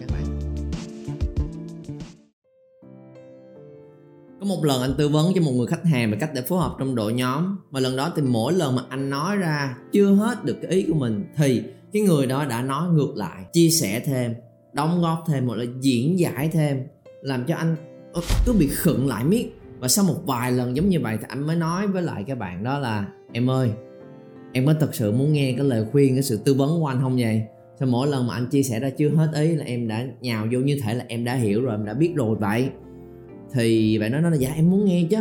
các bạn. Có một lần anh tư vấn cho một người khách hàng về cách để phối hợp trong đội nhóm, và lần đó thì mỗi lần mà anh nói ra chưa hết được cái ý của mình thì cái người đó đã nói ngược lại, chia sẻ thêm, đóng góp thêm, hoặc là diễn giải thêm, làm cho anh cứ bị khựng lại miết. Và sau một vài lần giống như vậy thì anh mới nói với lại các bạn đó là: em ơi, em có thật sự muốn nghe cái lời khuyên, cái sự tư vấn của anh không vậy? Sao mỗi lần mà anh chia sẻ ra chưa hết ý là em đã nhào vô như thể là em đã hiểu rồi, em đã biết rồi vậy? Thì bạn nói là dạ em muốn nghe chứ.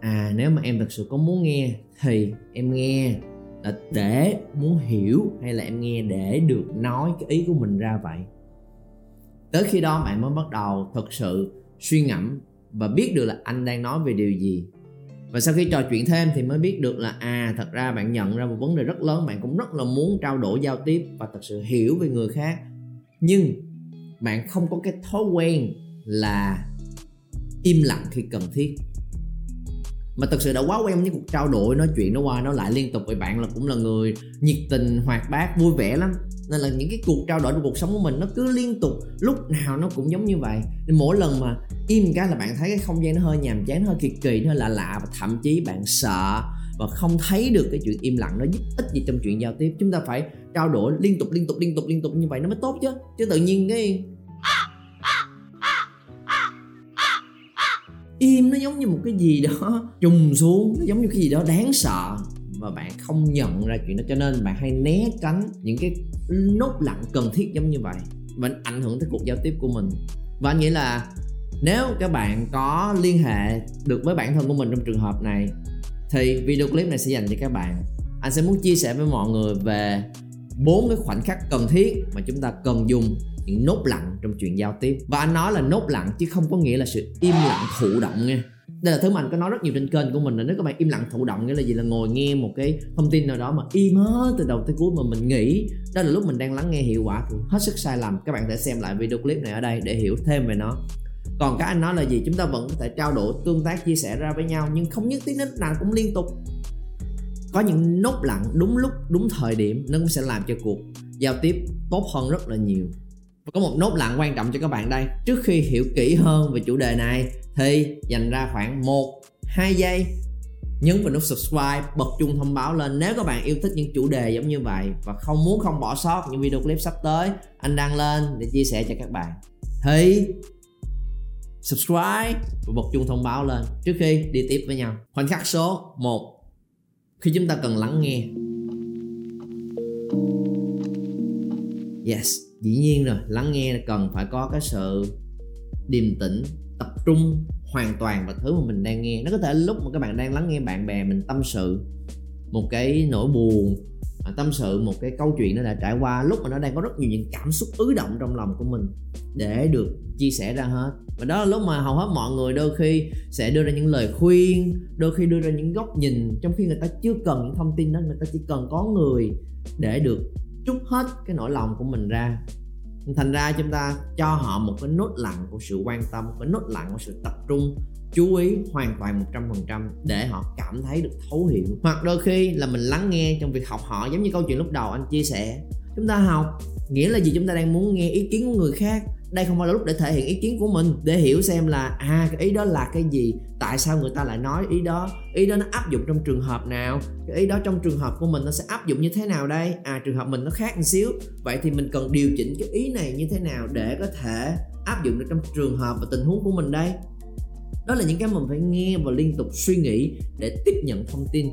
À, nếu mà em thật sự có muốn nghe thì em nghe là để muốn hiểu, hay là em nghe để được nói cái ý của mình ra vậy? Tới khi đó bạn mới bắt đầu thật sự suy ngẫm và biết được là anh đang nói về điều gì. Và sau khi trò chuyện thêm thì mới biết được là thật ra bạn nhận ra một vấn đề rất lớn. Bạn cũng rất là muốn trao đổi, giao tiếp và thật sự hiểu về người khác, nhưng bạn không có cái thói quen là im lặng khi cần thiết. Mà thật sự đã quá quen với cuộc trao đổi, nói chuyện nó qua nó lại liên tục. Vì bạn là cũng là người nhiệt tình, hoạt bát, vui vẻ lắm, nên là những cái cuộc trao đổi trong cuộc sống của mình nó cứ liên tục, lúc nào nó cũng giống như vậy. Nên mỗi lần mà im cái là bạn thấy cái không gian nó hơi nhàm chán, nó hơi kỳ kỳ, nó hơi lạ lạ, và thậm chí bạn sợ và không thấy được cái chuyện im lặng nó giúp ích gì trong chuyện giao tiếp. Chúng ta phải trao đổi liên tục như vậy nó mới tốt chứ tự nhiên cái im nó giống như một cái gì đó trùng xuống, nó giống như cái gì đó đáng sợ và bạn không nhận ra chuyện đó, cho nên bạn hay né tránh những cái nốt lặng cần thiết giống như vậy và ảnh hưởng tới cuộc giao tiếp của mình. Và anh nghĩ là nếu các bạn có liên hệ được với bản thân của mình trong trường hợp này thì video clip này sẽ dành cho các bạn. Anh sẽ muốn chia sẻ với mọi người về 4 cái khoảnh khắc cần thiết mà chúng ta cần dùng những nốt lặng trong chuyện giao tiếp. Và anh nói là nốt lặng chứ không có nghĩa là sự im lặng thụ động nha. Đây là thứ mà anh có nói rất nhiều trên kênh của mình, là nếu các bạn im lặng thụ động nghĩa là gì? Là ngồi nghe một cái thông tin nào đó mà im hết từ đầu tới cuối mà mình nghĩ đó là lúc mình đang lắng nghe hiệu quả thì hết sức sai lầm. Các bạn có thể xem lại video clip này ở đây để hiểu thêm về nó. Còn cái anh nói là gì? Chúng ta vẫn có thể trao đổi, tương tác, chia sẻ ra với nhau, nhưng không nhất thiết đến nào cũng liên tục. Có những nốt lặng đúng lúc, đúng thời điểm, nó cũng sẽ làm cho cuộc giao tiếp tốt hơn rất là nhiều. Và có một nốt lặng quan trọng cho các bạn đây. Trước khi hiểu kỹ hơn về chủ đề này thì dành ra khoảng 1-2 giây, nhấn vào nút subscribe, bật chuông thông báo lên nếu các bạn yêu thích những chủ đề giống như vậy và không muốn không bỏ sót những video clip sắp tới anh đăng lên để chia sẻ cho các bạn. Thì subscribe và bật chuông thông báo lên trước khi đi tiếp với nhau. Khoảnh khắc số 1, khi chúng ta cần lắng nghe. Yes, dĩ nhiên rồi, lắng nghe cần phải có cái sự điềm tĩnh, tập trung hoàn toàn vào thứ mà mình đang nghe. Nó có thể lúc mà các bạn đang lắng nghe bạn bè mình tâm sự một cái nỗi buồn, tâm sự một cái câu chuyện nó đã trải qua, lúc mà nó đang có rất nhiều những cảm xúc ứ động trong lòng của mình để được chia sẻ ra hết. Và đó là lúc mà hầu hết mọi người đôi khi sẽ đưa ra những lời khuyên, đôi khi đưa ra những góc nhìn, trong khi người ta chưa cần những thông tin đó, người ta chỉ cần có người để được trút hết cái nỗi lòng của mình ra. Thành ra chúng ta cho họ một cái nốt lặng của sự quan tâm, một cái nốt lặng của sự tập trung, chú ý hoàn toàn 100% để họ cảm thấy được thấu hiểu. Hoặc đôi khi là mình lắng nghe trong việc học hỏi, giống như câu chuyện lúc đầu anh chia sẻ. Chúng ta học nghĩa là gì? Chúng ta đang muốn nghe ý kiến của người khác. Đây không phải là lúc để thể hiện ý kiến của mình, để hiểu xem là cái ý đó là cái gì, tại sao người ta lại nói ý đó, ý đó nó áp dụng trong trường hợp nào, cái ý đó trong trường hợp của mình nó sẽ áp dụng như thế nào đây. Trường hợp mình nó khác một xíu, vậy thì mình cần điều chỉnh cái ý này như thế nào để có thể áp dụng được trong trường hợp và tình huống của mình đây. Đó là những cái mình phải nghe và liên tục suy nghĩ để tiếp nhận thông tin.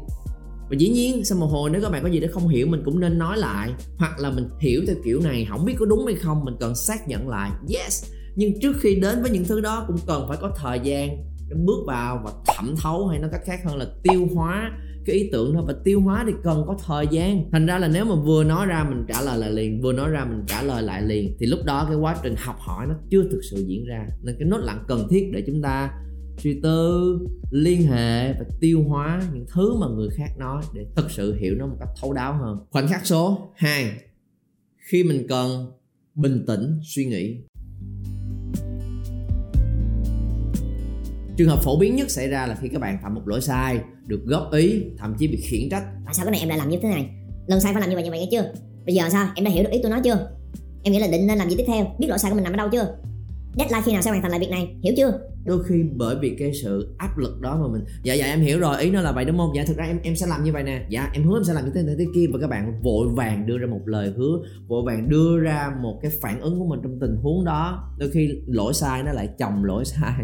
Và dĩ nhiên sau một hồi nếu các bạn có gì đó không hiểu mình cũng nên nói lại, hoặc là mình hiểu theo kiểu này không biết có đúng hay không, mình cần xác nhận lại. Yes, nhưng trước khi đến với những thứ đó cũng cần phải có thời gian để bước vào và thẩm thấu, hay nói cách khác hơn là tiêu hóa cái ý tưởng đó. Và tiêu hóa thì cần có thời gian. Thành ra là nếu mà vừa nói ra mình trả lời lại liền, vừa nói ra mình trả lời lại liền thì lúc đó cái quá trình học hỏi nó chưa thực sự diễn ra. Nên cái nốt lặng cần thiết để chúng ta suy tư, liên hệ và tiêu hóa những thứ mà người khác nói để thực sự hiểu nó một cách thấu đáo hơn. Khoảnh khắc số 2, khi mình cần bình tĩnh suy nghĩ. Trường hợp phổ biến nhất xảy ra là khi các bạn phạm một lỗi sai, được góp ý, thậm chí bị khiển trách. Tại sao cái này em lại làm như thế này? Lần sai phải làm như vậy nghe chưa? Bây giờ sao? Em đã hiểu được ý tôi nói chưa? Em nghĩ là định nên làm gì tiếp theo? Biết lỗi sai của mình nằm ở đâu chưa? Deadline khi nào sẽ hoàn thành lại việc này? Hiểu chưa? Đôi khi bởi vì cái sự áp lực đó mà mình dạ em hiểu rồi, ý nó là vậy đúng không? Dạ thực ra em sẽ làm như vậy nè. Dạ em hứa em sẽ làm như thế kia, và các bạn vội vàng đưa ra một lời hứa, vội vàng đưa ra một cái phản ứng của mình trong tình huống đó. Đôi khi lỗi sai nó lại chồng lỗi sai.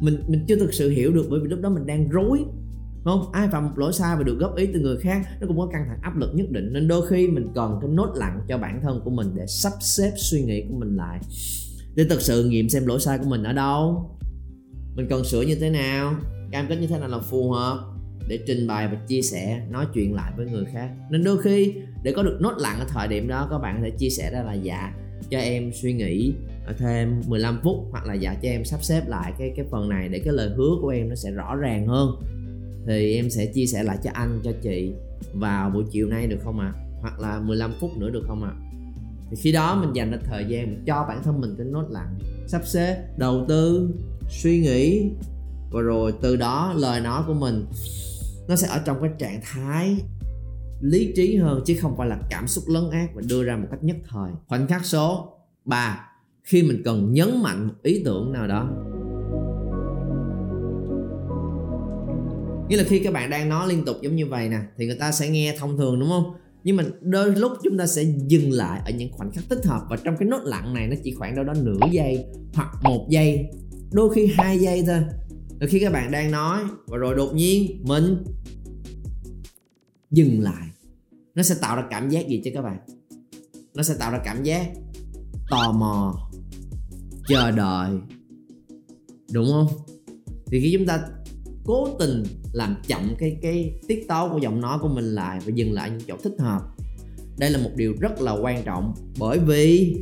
Mình chưa thực sự hiểu được bởi vì lúc đó mình đang rối. Không, ai phạm một lỗi sai và được góp ý từ người khác nó cũng có căng thẳng áp lực nhất định, nên đôi khi mình cần cái nốt lặng cho bản thân của mình để sắp xếp suy nghĩ của mình lại, để thực sự nghiệm xem lỗi sai của mình ở đâu, mình cần sửa như thế nào, cam kết như thế nào là phù hợp để trình bày và chia sẻ, nói chuyện lại với người khác. Nên đôi khi để có được nốt lặng ở thời điểm đó, các bạn có thể chia sẻ ra là dạ cho em suy nghĩ thêm 15 phút, hoặc là dạ cho em sắp xếp lại cái phần này để cái lời hứa của em nó sẽ rõ ràng hơn, thì em sẽ chia sẻ lại cho anh, cho chị vào buổi chiều nay được không ạ? Hoặc là 15 phút nữa được không ạ? Thì khi đó mình dành ra thời gian mình cho bản thân mình cái nốt lặng, sắp xếp, đầu tư, suy nghĩ, và rồi từ đó lời nói của mình nó sẽ ở trong cái trạng thái lý trí hơn, chứ không phải là cảm xúc lấn át và đưa ra một cách nhất thời. Khoảnh khắc số 3, khi mình cần nhấn mạnh một ý tưởng nào đó. Nghĩa là khi các bạn đang nói liên tục giống như vậy nè thì người ta sẽ nghe thông thường đúng không? Nhưng mà đôi lúc chúng ta sẽ dừng lại ở những khoảnh khắc thích hợp, và trong cái nốt lặng này nó chỉ khoảng đâu đó nửa giây hoặc 1 giây, đôi khi 2 giây thôi. Rồi khi các bạn đang nói và rồi đột nhiên mình dừng lại, nó sẽ tạo ra cảm giác gì cho các bạn? Nó sẽ tạo ra cảm giác tò mò, chờ đợi, đúng không? Thì khi chúng ta cố tình làm chậm cái tiết tấu của giọng nói của mình lại và dừng lại những chỗ thích hợp. Đây là một điều rất là quan trọng, bởi vì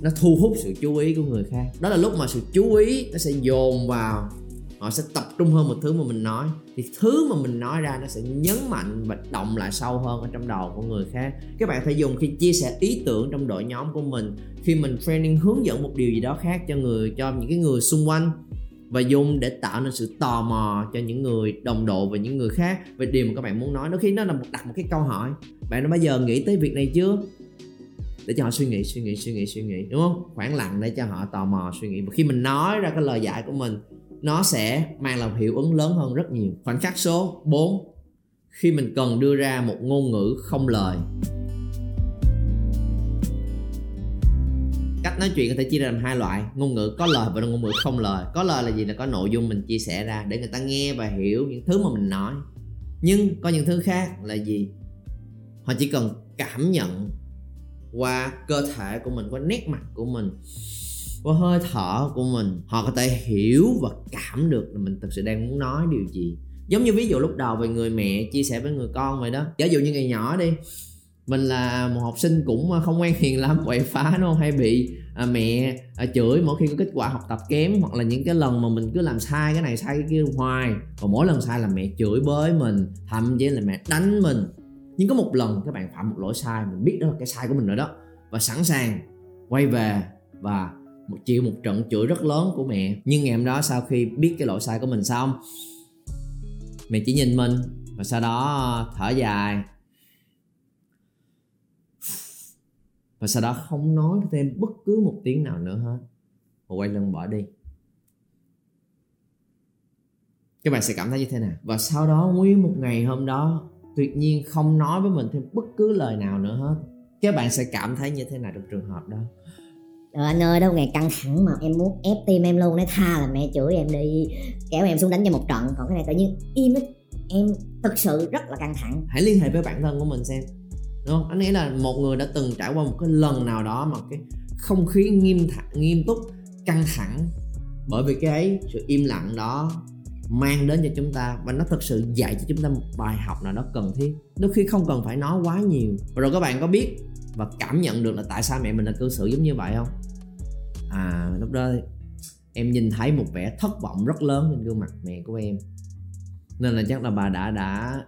nó thu hút sự chú ý của người khác. Đó là lúc mà sự chú ý nó sẽ dồn vào, họ sẽ tập trung hơn một thứ mà mình nói, thì thứ mà mình nói ra nó sẽ nhấn mạnh và động lại sâu hơn ở trong đầu của người khác. Các bạn phải dùng khi chia sẻ ý tưởng trong đội nhóm của mình, khi mình training hướng dẫn một điều gì đó khác cho những cái người xung quanh, và dùng để tạo nên sự tò mò cho những người đồng đội và những người khác về điều mà các bạn muốn nói. Đôi khi nó là đặt một cái câu hỏi, bạn đã bao giờ nghĩ tới việc này chưa, để cho họ suy nghĩ, đúng không? Khoảng lặng để cho họ tò mò suy nghĩ, và khi mình nói ra cái lời giải của mình nó sẽ mang lại hiệu ứng lớn hơn rất nhiều. Khoảnh khắc số 4, khi mình cần đưa ra một ngôn ngữ không lời. Cách nói chuyện có thể chia ra làm 2 loại: ngôn ngữ có lời và ngôn ngữ không lời. Có lời là gì? Là có nội dung mình chia sẻ ra để người ta nghe và hiểu những thứ mà mình nói. Nhưng có những thứ khác là gì? Họ chỉ cần cảm nhận qua cơ thể của mình, qua nét mặt của mình, qua hơi thở của mình. Họ có thể hiểu và cảm được là mình thực sự đang muốn nói điều gì. Giống như ví dụ lúc đầu về người mẹ chia sẻ với người con vậy đó. Giả dụ như ngày nhỏ đi, mình là một học sinh cũng không ngoan hiền lắm, quậy phá đúng không, hay bị mẹ chửi mỗi khi có kết quả học tập kém, hoặc là những cái lần mà mình cứ làm sai cái này sai cái kia hoài, và mỗi lần sai là mẹ chửi bới mình, thậm chí là mẹ đánh mình. Nhưng có một lần các bạn phạm một lỗi sai, mình biết đó là cái sai của mình rồi đó, và sẵn sàng quay về và chịu một trận chửi rất lớn của mẹ. Nhưng ngày hôm đó sau khi biết cái lỗi sai của mình xong, mẹ chỉ nhìn mình và sau đó thở dài, và sau đó không nói thêm bất cứ một tiếng nào nữa hết, và quay lưng bỏ đi. Các bạn sẽ cảm thấy như thế nào? Và sau đó nguyên một ngày hôm đó tuyệt nhiên không nói với mình thêm bất cứ lời nào nữa hết. Các bạn sẽ cảm thấy như thế nào trong trường hợp đó? Anh ơi, đâu ngày căng thẳng mà em muốn ép tim em luôn, nói tha là mẹ chửi em đi, kéo em xuống đánh cho một trận, còn cái này tự nhiên im ấy. Em thực sự rất là căng thẳng. Hãy liên hệ với bản thân của mình xem, đúng không? Anh nghĩ là một người đã từng trải qua một cái lần nào đó mà cái không khí nghiêm túc, căng thẳng, bởi vì cái ấy, sự im lặng đó mang đến cho chúng ta, và nó thực sự dạy cho chúng ta một bài học nào đó cần thiết. Đôi khi không cần phải nói quá nhiều. Và rồi các bạn có biết và cảm nhận được là tại sao mẹ mình đã cư xử giống như vậy không? À, lúc đó em nhìn thấy một vẻ thất vọng rất lớn trên gương mặt mẹ của em. Nên là chắc là bà đã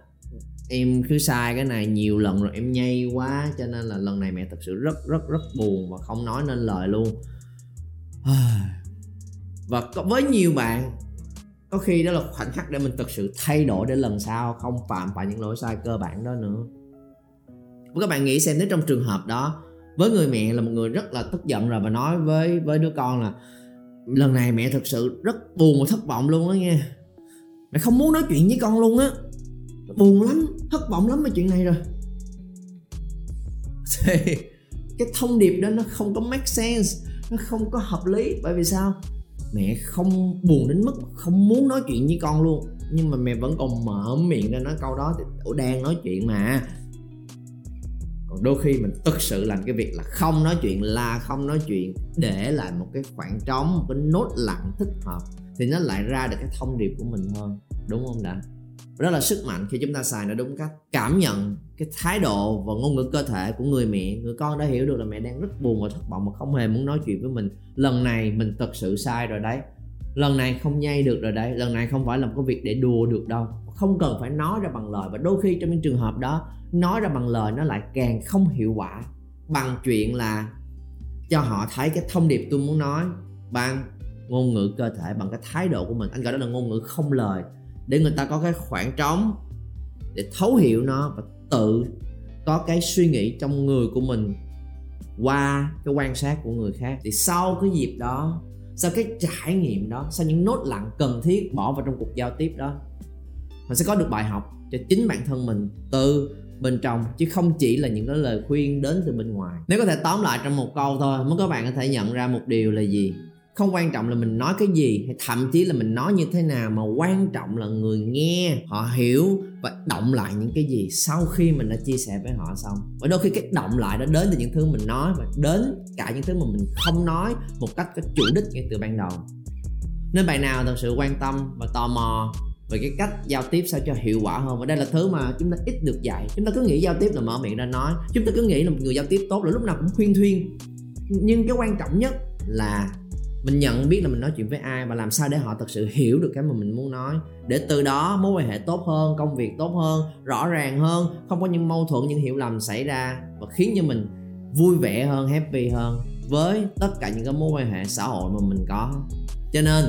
em cứ sai cái này nhiều lần rồi, em nhây quá, cho nên là lần này mẹ thật sự rất buồn và không nói nên lời luôn. Và với nhiều bạn, có khi đó là khoảnh khắc để mình thực sự thay đổi để lần sau không phạm phải những lỗi sai cơ bản đó nữa. Và các bạn nghĩ xem, nếu trong trường hợp đó, với người mẹ là một người rất là tức giận rồi và nói với đứa con là lần này mẹ thực sự rất buồn và thất vọng luôn đó nha, mẹ không muốn nói chuyện với con luôn á, buồn lắm, thất vọng lắm về chuyện này rồi, thì cái thông điệp đó nó không có make sense, nó không có hợp lý. Bởi vì sao? Mẹ không buồn đến mức không muốn nói chuyện với con luôn, nhưng mà mẹ vẫn còn mở miệng ra nói câu đó thì đang nói chuyện mà. Còn đôi khi mình thực sự làm cái việc là không nói chuyện, để lại một cái khoảng trống, một cái nốt lặng thích hợp, thì nó lại ra được cái thông điệp của mình hơn, đúng không đã? Đó là sức mạnh khi chúng ta xài nó đúng cách. Cảm nhận cái thái độ và ngôn ngữ cơ thể của người mẹ, người con đã hiểu được là mẹ đang rất buồn và thất vọng mà không hề muốn nói chuyện với mình. Lần này mình thật sự sai rồi đấy, lần này không nhây được rồi đấy, lần này không phải là một cái việc để đùa được đâu, không cần phải nói ra bằng lời. Và đôi khi trong những trường hợp đó, nói ra bằng lời nó lại càng không hiệu quả bằng chuyện là cho họ thấy cái thông điệp tôi muốn nói bằng ngôn ngữ cơ thể, bằng cái thái độ của mình. Anh gọi đó là ngôn ngữ không lời, để người ta có cái khoảng trống để thấu hiểu nó và tự có cái suy nghĩ trong người của mình qua cái quan sát của người khác. Thì sau cái dịp đó, sau cái trải nghiệm đó, sau những nốt lặng cần thiết bỏ vào trong cuộc giao tiếp đó, mình sẽ có được bài học cho chính bản thân mình từ bên trong, chứ không chỉ là những cái lời khuyên đến từ bên ngoài. Nếu có thể tóm lại trong một câu thôi, muốn các bạn có thể nhận ra một điều là gì? Không quan trọng là mình nói cái gì hay thậm chí là mình nói như thế nào, mà quan trọng là người nghe họ hiểu và động lại những cái gì sau khi mình đã chia sẻ với họ xong. Và đôi khi cái động lại đó đến từ những thứ mình nói và đến cả những thứ mà mình không nói một cách có chủ đích ngay từ ban đầu. Nên bạn nào thật sự quan tâm và tò mò về cái cách giao tiếp sao cho hiệu quả hơn, và đây là thứ mà chúng ta ít được dạy. Chúng ta cứ nghĩ giao tiếp là mở miệng ra nói, chúng ta cứ nghĩ là một người giao tiếp tốt là lúc nào cũng khuyên thuyên. Nhưng cái quan trọng nhất là mình nhận biết là mình nói chuyện với ai và làm sao để họ thật sự hiểu được cái mà mình muốn nói, để từ đó mối quan hệ tốt hơn, công việc tốt hơn, rõ ràng hơn, không có những mâu thuẫn, những hiểu lầm xảy ra, và khiến cho mình vui vẻ hơn, happy hơn với tất cả những cái mối quan hệ xã hội mà mình có. Cho nên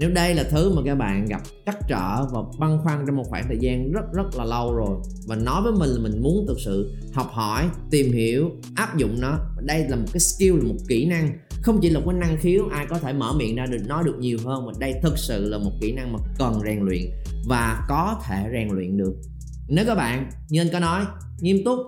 nếu đây là thứ mà các bạn gặp trắc trở và băn khoăn trong một khoảng thời gian rất là lâu rồi, và nói với mình là mình muốn thực sự học hỏi, tìm hiểu, áp dụng nó, đây là một cái skill, là một kỹ năng, không chỉ là một năng khiếu ai có thể mở miệng ra được, nói được nhiều hơn, mà đây thực sự là một kỹ năng mà cần rèn luyện và có thể rèn luyện được. Nếu các bạn nên có nói nghiêm túc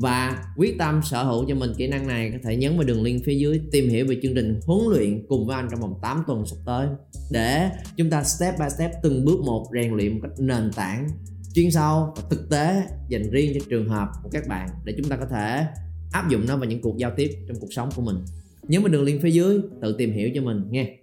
và quyết tâm sở hữu cho mình kỹ năng này, có thể nhấn vào đường link phía dưới tìm hiểu về chương trình huấn luyện cùng với anh trong vòng 8 tuần sắp tới, để chúng ta step by step, từng bước một, rèn luyện một cách nền tảng, chuyên sâu và thực tế dành riêng cho trường hợp của các bạn, để chúng ta có thể áp dụng nó vào những cuộc giao tiếp trong cuộc sống của mình. Nhấn vào đường link phía dưới tự tìm hiểu cho mình nghe.